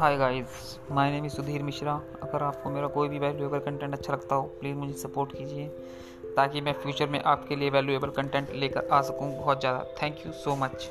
Hi guys, my name is Sudhir Mishra. अगर आपको मेरा कोई भी वैल्यूएबल कंटेंट अच्छा लगता हो प्लीज़ मुझे सपोर्ट कीजिए ताकि मैं फ्यूचर में आपके लिए वैल्यूएबल कंटेंट लेकर आ सकूं बहुत ज़्यादा। Thank you so much.